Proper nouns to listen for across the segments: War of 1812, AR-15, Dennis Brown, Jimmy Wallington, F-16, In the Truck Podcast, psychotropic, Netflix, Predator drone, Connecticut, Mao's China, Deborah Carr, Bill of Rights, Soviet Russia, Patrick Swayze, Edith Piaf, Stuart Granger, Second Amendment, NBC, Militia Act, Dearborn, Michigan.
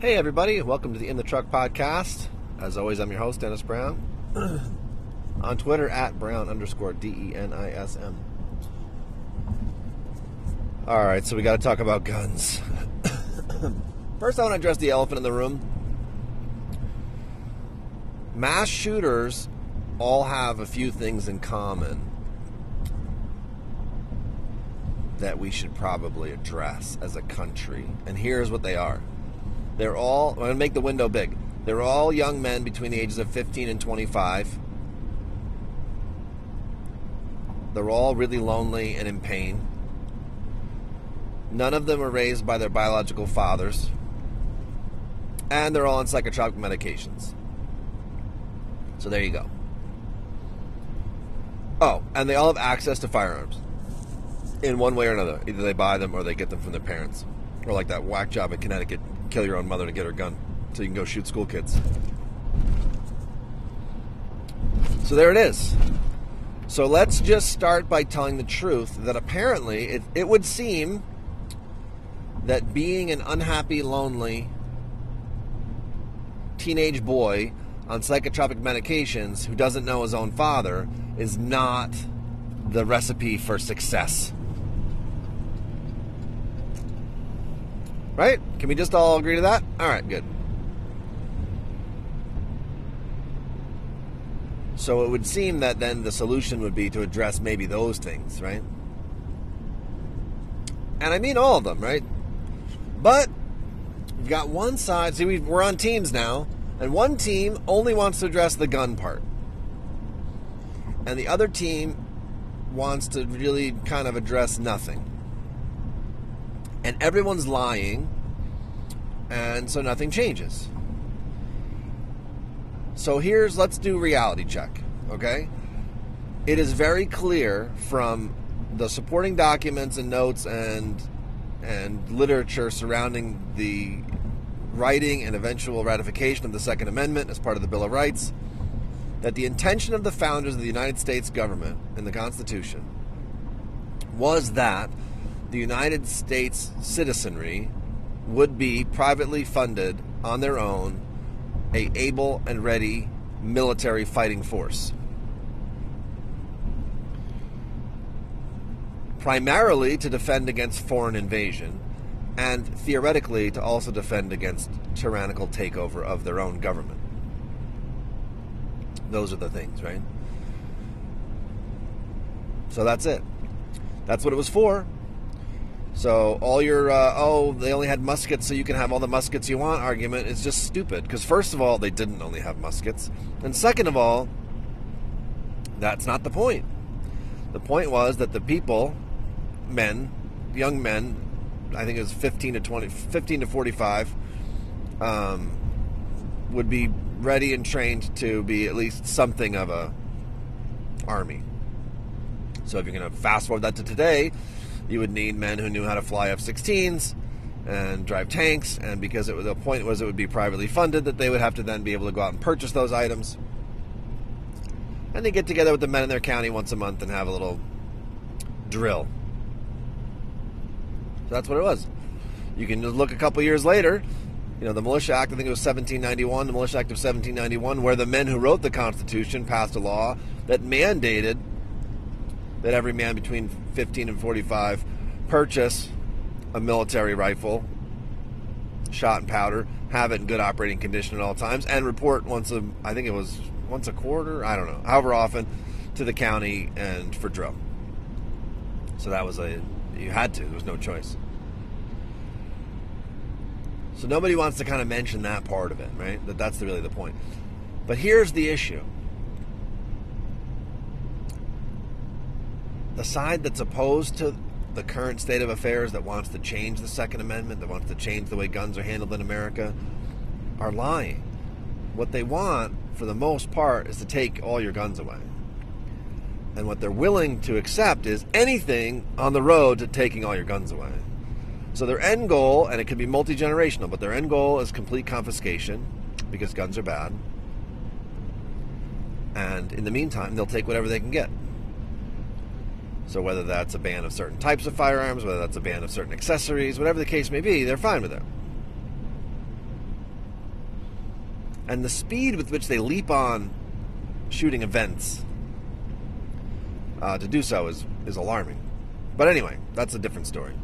Hey everybody, welcome to the In the Truck Podcast. As always, I'm your host, Dennis Brown. On Twitter, at Brown_DENISM. Alright, so we got to talk about guns. First, I want to address the elephant in the room. Mass shooters all have a few things in common that we should probably address as a country. And here's what they are. They're all, I'm going to make the window big. They're all young men between the ages of 15 and 25. They're all really lonely and in pain. None of them are raised by their biological fathers. And they're all on psychotropic medications. So there you go. Oh, and they all have access to firearms in one way or another. Either they buy them or they get them from their parents. Or like that whack job in Connecticut, kill your own mother to get her gun so you can go shoot school kids. So there it is. So let's just start by telling the truth that apparently it would seem that being an unhappy, lonely teenage boy on psychotropic medications who doesn't know his own father is not the recipe for success. Right? Can we just all agree to that? All right, good. So it would seem that then the solution would be to address maybe those things, right? And I mean all of them, right? But we've got one side. See, we're on teams now. And one team only wants to address the gun part. And the other team wants to really kind of address nothing. And everyone's lying. And so nothing changes. So let's do reality check, okay? It is very clear from the supporting documents and notes and literature surrounding the writing and eventual ratification of the Second Amendment as part of the Bill of Rights that the intention of the founders of the United States government in the Constitution was that the United States citizenry would be privately funded on their own an able and ready military fighting force. Primarily to defend against foreign invasion and theoretically to also defend against tyrannical takeover of their own government. Those are the things, right? So that's it. That's what it was for. So all your, they only had muskets so you can have all the muskets you want argument is just stupid. Because first of all, they didn't only have muskets. And second of all, that's not the point. The point was that the people, men, young men, I think it was 15 to 45, would be ready and trained to be at least something of a army. So if you're going to fast forward that to today, you would need men who knew how to fly F-16s and drive tanks, and because the point was it would be privately funded, that they would have to then be able to go out and purchase those items. And they get together with the men in their county once a month and have a little drill. So that's what it was. You can just look a couple years later, you know, the Militia Act, I think it was 1791, the Militia Act of 1791, where the men who wrote the Constitution passed a law that mandated that every man between 15 and 45 purchase a military rifle, shot and powder, have it in good operating condition at all times, and report however often, to the county and for drill. So that was you had to, there was no choice. So nobody wants to kind of mention that part of it, right? That's really the point. But here's the issue. The side that's opposed to the current state of affairs, that wants to change the Second Amendment, that wants to change the way guns are handled in America, are lying. What they want, for the most part, is to take all your guns away. And what they're willing to accept is anything on the road to taking all your guns away. So their end goal, and it could be multi-generational, but their end goal is complete confiscation, because guns are bad. And in the meantime, they'll take whatever they can get. So whether that's a ban of certain types of firearms, whether that's a ban of certain accessories, whatever the case may be, they're fine with it. and the speed with which they leap on shooting events to do so is alarming. But anyway, that's a different story.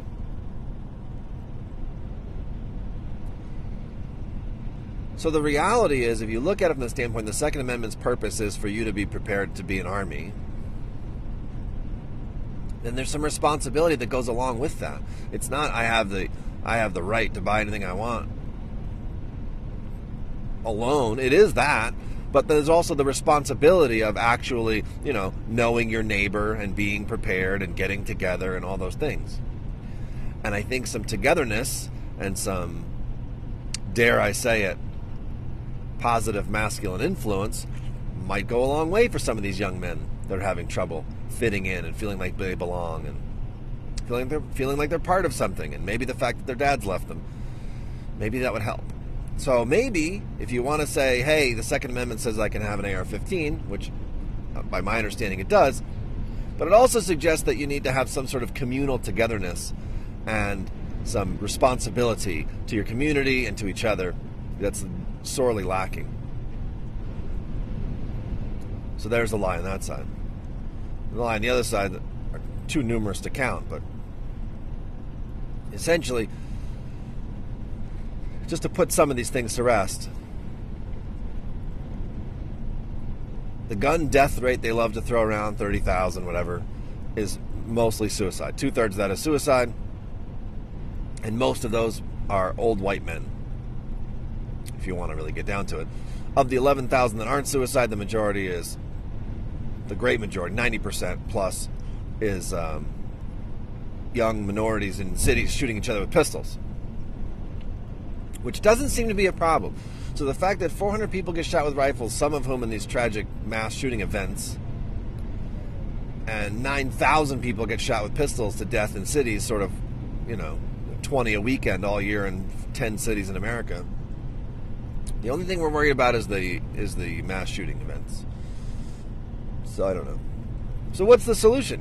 So the reality is, if you look at it from the standpoint, the Second Amendment's purpose is for you to be prepared to be an army, then there's some responsibility that goes along with that. It's not I have the right to buy anything I want alone. It is that, but there's also the responsibility of actually, knowing your neighbor and being prepared and getting together and all those things. And I think some togetherness and some, dare I say it, positive masculine influence might go a long way for some of these young men that are having trouble fitting in and feeling like they belong and feeling like they're part of something. And maybe the fact that their dads left them, maybe that would help. So maybe if you want to say, hey, the Second Amendment says I can have an AR-15, which by my understanding it does, but it also suggests that you need to have some sort of communal togetherness and some responsibility to your community and to each other that's sorely lacking. So there's a lie on that side. The lie on the other side that are too numerous to count, but essentially, just to put some of these things to rest, the gun death rate they love to throw around, 30,000, whatever, is mostly suicide. 2/3 of that is suicide, and most of those are old white men, if you want to really get down to it. Of the 11,000 that aren't suicide, the majority is, the great majority, 90% plus, is young minorities in cities shooting each other with pistols, which doesn't seem to be a problem. So the fact that 400 people get shot with rifles, some of whom in these tragic mass shooting events, and 9,000 people get shot with pistols to death in cities, sort of, 20 a weekend all year in 10 cities in America. The only thing we're worried about is the mass shooting events. So I don't know. So what's the solution?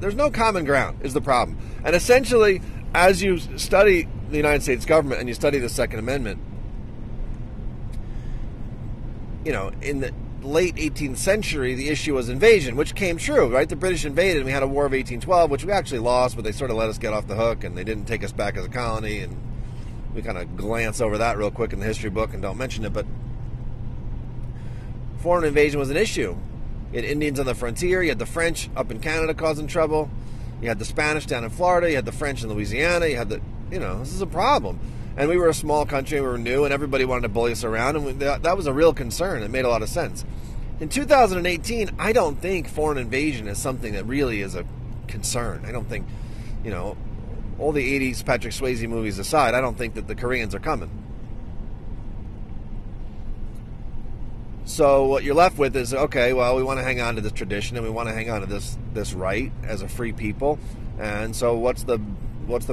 There's no common ground is the problem. And essentially, as you study the United States government and you study the Second Amendment, in the late 18th century, the issue was invasion, which came true, right? The British invaded and we had a War of 1812, which we actually lost, but they sort of let us get off the hook and they didn't take us back as a colony, and we kind of glance over that real quick in the history book and don't mention it, but foreign invasion was an issue. You had Indians on the frontier. You had the French up in Canada causing trouble. You had the Spanish down in Florida. You had the French in Louisiana. You had the, this is a problem. And we were a small country and we were new and everybody wanted to bully us around, and that was a real concern. It made a lot of sense. In 2018, I don't think foreign invasion is something that really is a concern. I don't think, all the 80s Patrick Swayze movies aside, I don't think that the Koreans are coming. So what you're left with is, okay, well, we want to hang on to this tradition and we want to hang on to this right as a free people. And so what's the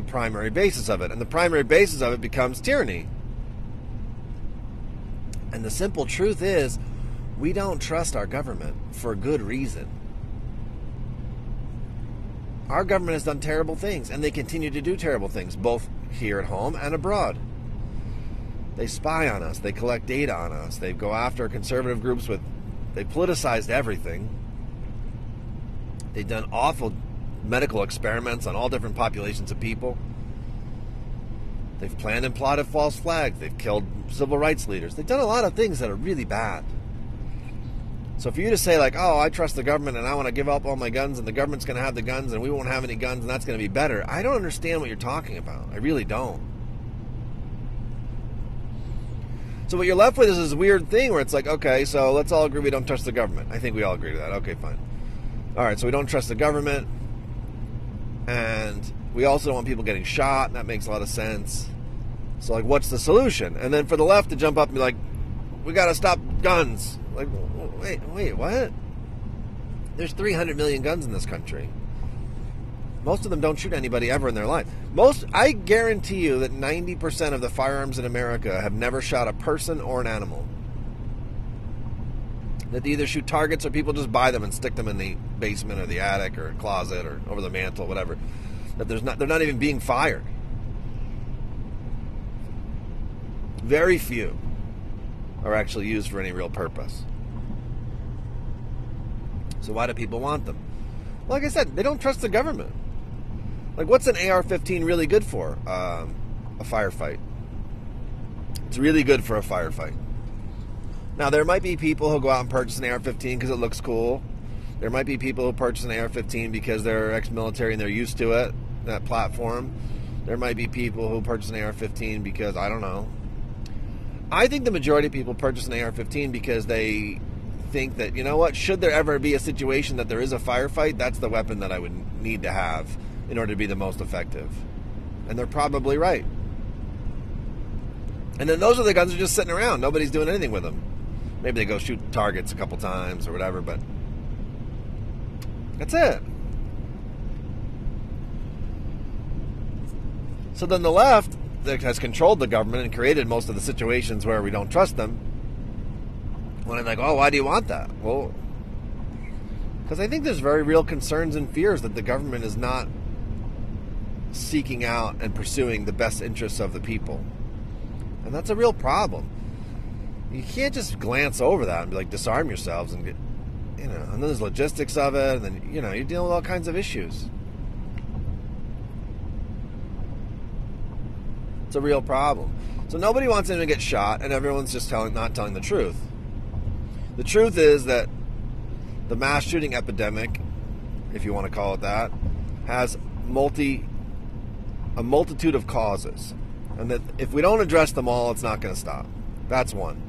primary basis of it? And the primary basis of it becomes tyranny. And the simple truth is, we don't trust our government for good reason. Our government has done terrible things, and they continue to do terrible things, both here at home and abroad. They spy on us. They collect data on us. They go after conservative groups they politicized everything. They've done awful medical experiments on all different populations of people. They've planned and plotted false flags. They've killed civil rights leaders. They've done a lot of things that are really bad. So for you to say I trust the government and I want to give up all my guns and the government's going to have the guns and we won't have any guns and that's going to be better, I don't understand what you're talking about. I really don't. So what you're left with is this weird thing where it's okay, so let's all agree we don't trust the government. I think we all agree to that. Okay, fine. All right, so we don't trust the government, and we also don't want people getting shot, and that makes a lot of sense. So what's the solution? And then for the left to jump up and be like, we got to stop guns. Wait, what? There's 300 million guns in this country. Most of them don't shoot anybody ever in their life. I guarantee you that 90% of the firearms in America have never shot a person or an animal. That they either shoot targets or people just buy them and stick them in the basement or the attic or closet or over the mantle, whatever. That they're not even being fired. are actually used for any real purpose. So why do people want them? Like I said, they don't trust the government. Like, what's an AR-15 really good for? A firefight. It's really good for a firefight. Now, there might be people who go out and purchase an AR-15 because it looks cool. There might be people who purchase an AR-15 because they're ex-military and they're used to it, that platform. There might be people who purchase an AR-15 because, I don't know. I think the majority of people purchase an AR-15 because they think that, you know what, should there ever be a situation that there is a firefight, that's the weapon that I would need to have in order to be the most effective. And they're probably right. And then those are the guns that are just sitting around. Nobody's doing anything with them. Maybe they go shoot targets a couple times or whatever, but that's it. So then the left that has controlled the government and created most of the situations where we don't trust them, when I'm like, oh, why do you want that? Well, because I think there's very real concerns and fears that the government is not seeking out and pursuing the best interests of the people. And that's a real problem. You can't just glance over that and be like, disarm yourselves and get, you know, and then there's logistics of it, and then, you know, you're dealing with all kinds of issues. It's a real problem. So nobody wants anyone to get shot, and everyone's just not telling the truth. The truth is that the mass shooting epidemic, if you want to call it that, has a multitude of causes. And that if we don't address them all, it's not going to stop. That's one.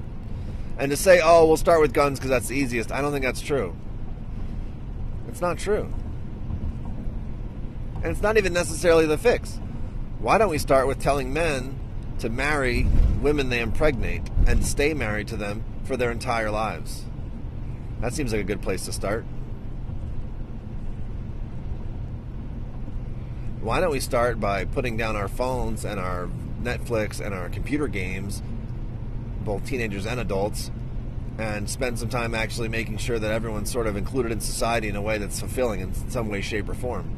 And to say, oh, we'll start with guns because that's the easiest, I don't think that's true. It's not true. And it's not even necessarily the fix. Why don't we start with telling men to marry women they impregnate and stay married to them for their entire lives? That seems like a good place to start. Why don't we start by putting down our phones and our Netflix and our computer games, both teenagers and adults, and spend some time actually making sure that everyone's sort of included in society in a way that's fulfilling in some way, shape, or form?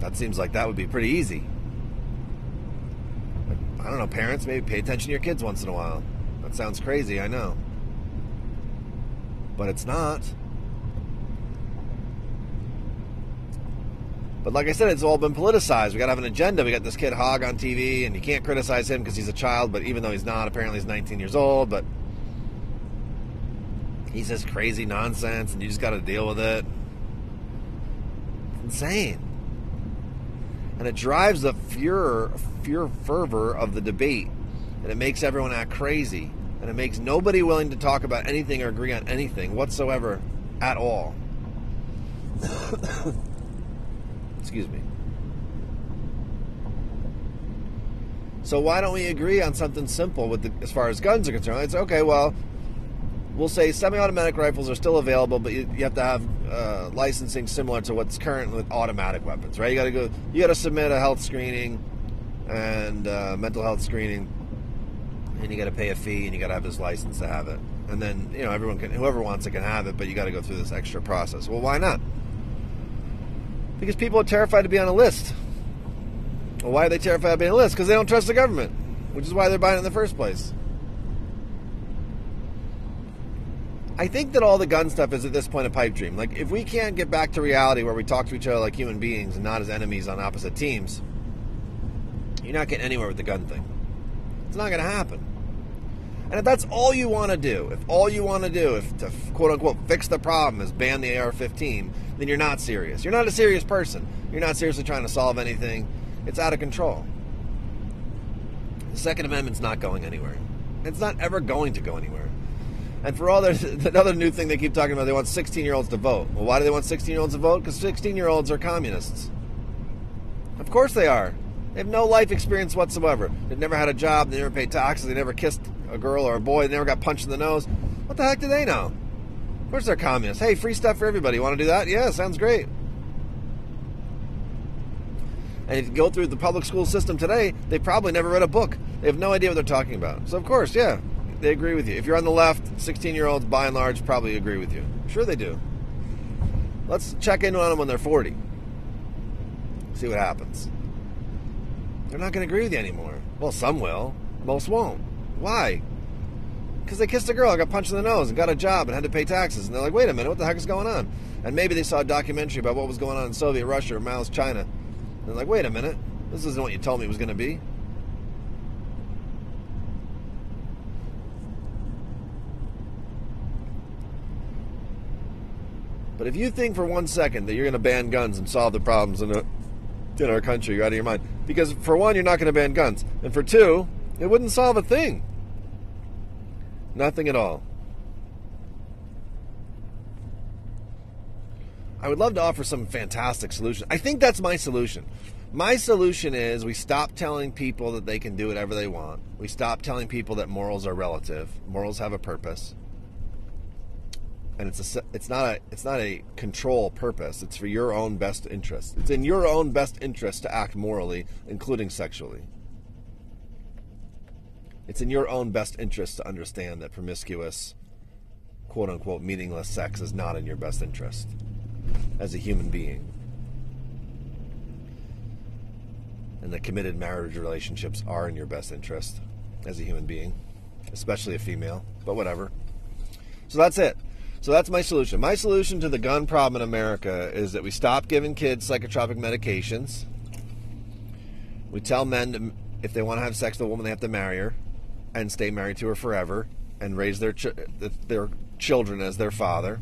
That seems like that would be pretty easy. I don't know, parents, maybe pay attention to your kids once in a while. That sounds crazy, I know. But it's not. But like I said, it's all been politicized. We got to have an agenda. We got this kid Hogg on TV, and you can't criticize him because he's a child, but even though he's not, apparently he's 19 years old, but he says crazy nonsense, and you just got to deal with it. It's insane. And it drives the fervor of the debate, and it makes everyone act crazy, and it makes nobody willing to talk about anything or agree on anything whatsoever at all. Excuse me. So why don't we agree on something simple with as far as guns are concerned? It's okay, well, we'll say semi-automatic rifles are still available, but you have to have licensing similar to what's current with automatic weapons, right? You got to submit a health screening and mental health screening, and you got to pay a fee, and you got to have this license to have it. And then, you know, whoever wants it can have it, but you got to go through this extra process. Well, why not? Because people are terrified to be on a list. Well, why are they terrified of being on a list? Because they don't trust the government, which is why they're buying it in the first place. I think that all the gun stuff is at this point a pipe dream. Like, if we can't get back to reality where we talk to each other like human beings and not as enemies on opposite teams, you're not getting anywhere with the gun thing. It's not going to happen. And if that's all you want to do, if to quote-unquote fix the problem is ban the AR-15, then you're not serious. You're not a serious person. You're not seriously trying to solve anything. It's out of control. The Second Amendment's not going anywhere. It's not ever going to go anywhere. And for all there's another new thing they keep talking about, they want 16-year-olds to vote. Well, why do they want 16-year-olds to vote? Because 16-year-olds are communists. Of course they are. They have no life experience whatsoever. They've never had a job. They never paid taxes. They never kissed a girl or a boy. They never got punched in the nose. What the heck do they know? Of course they're communists. Hey, free stuff for everybody. You want to do that? Yeah, sounds great. And if you go through the public school system today, they probably never read a book. They have no idea what they're talking about. So, of course, yeah, they agree with you. If you're on the left, 16-year-olds, by and large, probably agree with you. Sure they do. Let's check in on them when they're 40. See what happens. They're not going to agree with you anymore. Well, some will. Most won't. Why? Because they kissed a girl, got punched in the nose, and got a job, and had to pay taxes. And they're like, wait a minute, what the heck is going on? And maybe they saw a documentary about what was going on in Soviet Russia or Mao's China. And they're like, wait a minute, this isn't what you told me it was going to be. But if you think for 1 second that you're going to ban guns and solve the problems in our country, you're out of your mind. Because for one, you're not going to ban guns. And for two, it wouldn't solve a thing. Nothing at all. I would love to offer some fantastic solution. I think that's my solution. My solution is we stop telling people that they can do whatever they want. We stop telling people that morals are relative. Morals have a purpose. And it's not a control purpose. It's for your own best interest. It's in your own best interest to act morally, including sexually. It's in your own best interest to understand that promiscuous, quote-unquote, meaningless sex is not in your best interest as a human being. And that committed marriage relationships are in your best interest as a human being, especially a female, but whatever. So that's it. So that's my solution. My solution to the gun problem in America is that we stop giving kids psychotropic medications. We tell men that if they want to have sex with a woman, they have to marry her and stay married to her forever and raise their children as their father.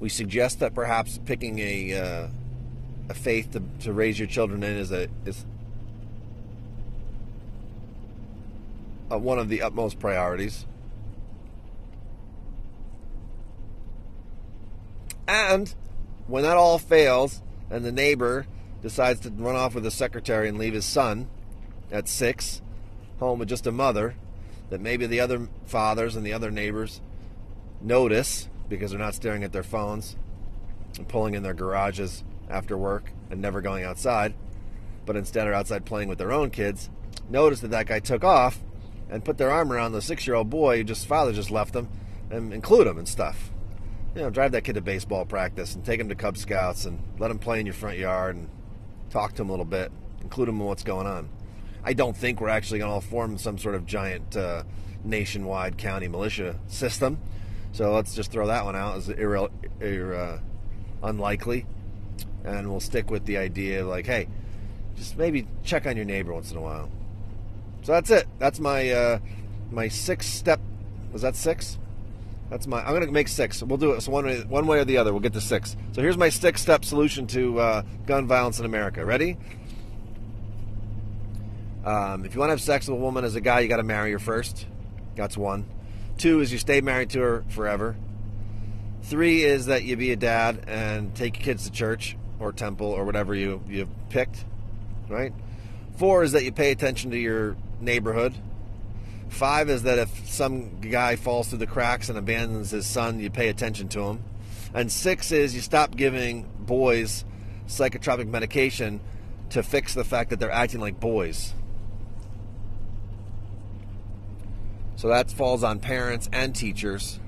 We suggest that perhaps picking a faith to raise your children in is one of the utmost priorities. And when that all fails and the neighbor decides to run off with his secretary and leave his son at 6 home with just a mother, that maybe the other fathers and the other neighbors notice because they're not staring at their phones and pulling in their garages after work and never going outside, but instead are outside playing with their own kids, notice that that guy took off and put their arm around the 6-year-old boy who just father just left him and include him and stuff. You know, drive that kid to baseball practice and take him to Cub Scouts and let him play in your front yard and talk to him a little bit, include him in what's going on. I don't think we're actually going to form some sort of giant nationwide county militia system. So let's just throw that one out as unlikely. And we'll stick with the idea of like, hey, just maybe check on your neighbor once in a while. So that's it. That's my my 6-step. Was that 6? That's my. I'm gonna make 6. We'll do it so one way or the other. We'll get to 6. So here's my 6-step solution to gun violence in America. Ready? If you want to have sex with a woman as a guy, you got to marry her first. That's 1. 2 is you stay married to her forever. 3 is that you be a dad and take your kids to church or temple or whatever you picked. Right? 4 is that you pay attention to your neighborhood. 5 is that if some guy falls through the cracks and abandons his son, you pay attention to him. And 6 is you stop giving boys psychotropic medication to fix the fact that they're acting like boys. So that falls on parents and teachers.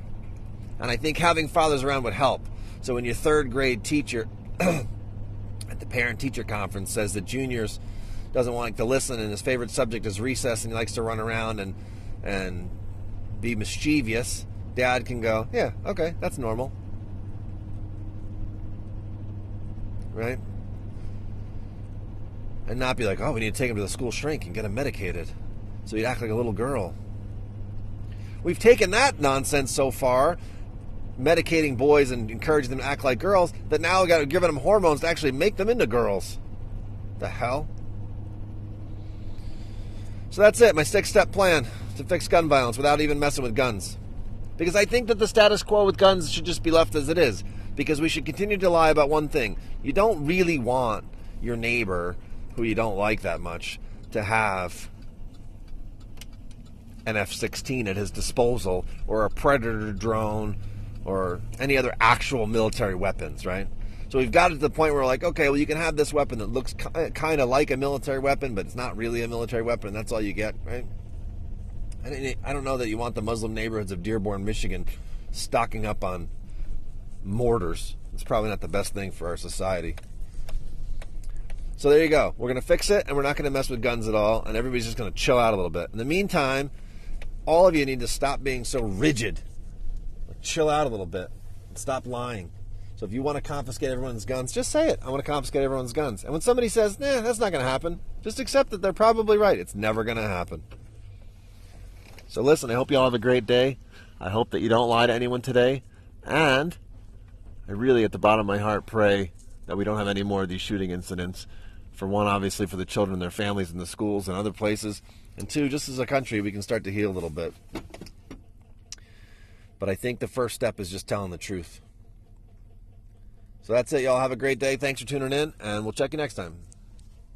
And I think having fathers around would help. So when your 3rd grade teacher at the parent-teacher conference says that juniors doesn't want to listen and his favorite subject is recess and he likes to run around and be mischievous, dad can go, yeah, okay, that's normal. Right? And not be like, oh, we need to take him to the school shrink and get him medicated so he'd act like a little girl. We've taken that nonsense so far, medicating boys and encouraging them to act like girls, that now we've got to give them hormones to actually make them into girls. The hell? So that's it, my 6-step plan to fix gun violence without even messing with guns. Because I think that the status quo with guns should just be left as it is. Because we should continue to lie about one thing. You don't really want your neighbor, who you don't like that much, to have an F-16 at his disposal, or a Predator drone, or any other actual military weapons, right? So we've got it to the point where we're like, okay, well, you can have this weapon that looks kind of like a military weapon, but it's not really a military weapon, and that's all you get, right? I don't know that you want the Muslim neighborhoods of Dearborn, Michigan, stocking up on mortars. It's probably not the best thing for our society. So there you go. We're going to fix it, and we're not going to mess with guns at all, and everybody's just going to chill out a little bit. In the meantime, all of you need to stop being so rigid. Like, chill out a little bit. Stop lying. So if you want to confiscate everyone's guns, just say it. I want to confiscate everyone's guns. And when somebody says, nah, that's not going to happen, just accept that they're probably right. It's never going to happen. So listen, I hope you all have a great day. I hope that you don't lie to anyone today. And I really, at the bottom of my heart, pray that we don't have any more of these shooting incidents. For one, obviously, for the children and their families and the schools and other places. And two, just as a country, we can start to heal a little bit. But I think the first step is just telling the truth. So that's it, y'all. Have a great day. Thanks for tuning in, and we'll check you next time.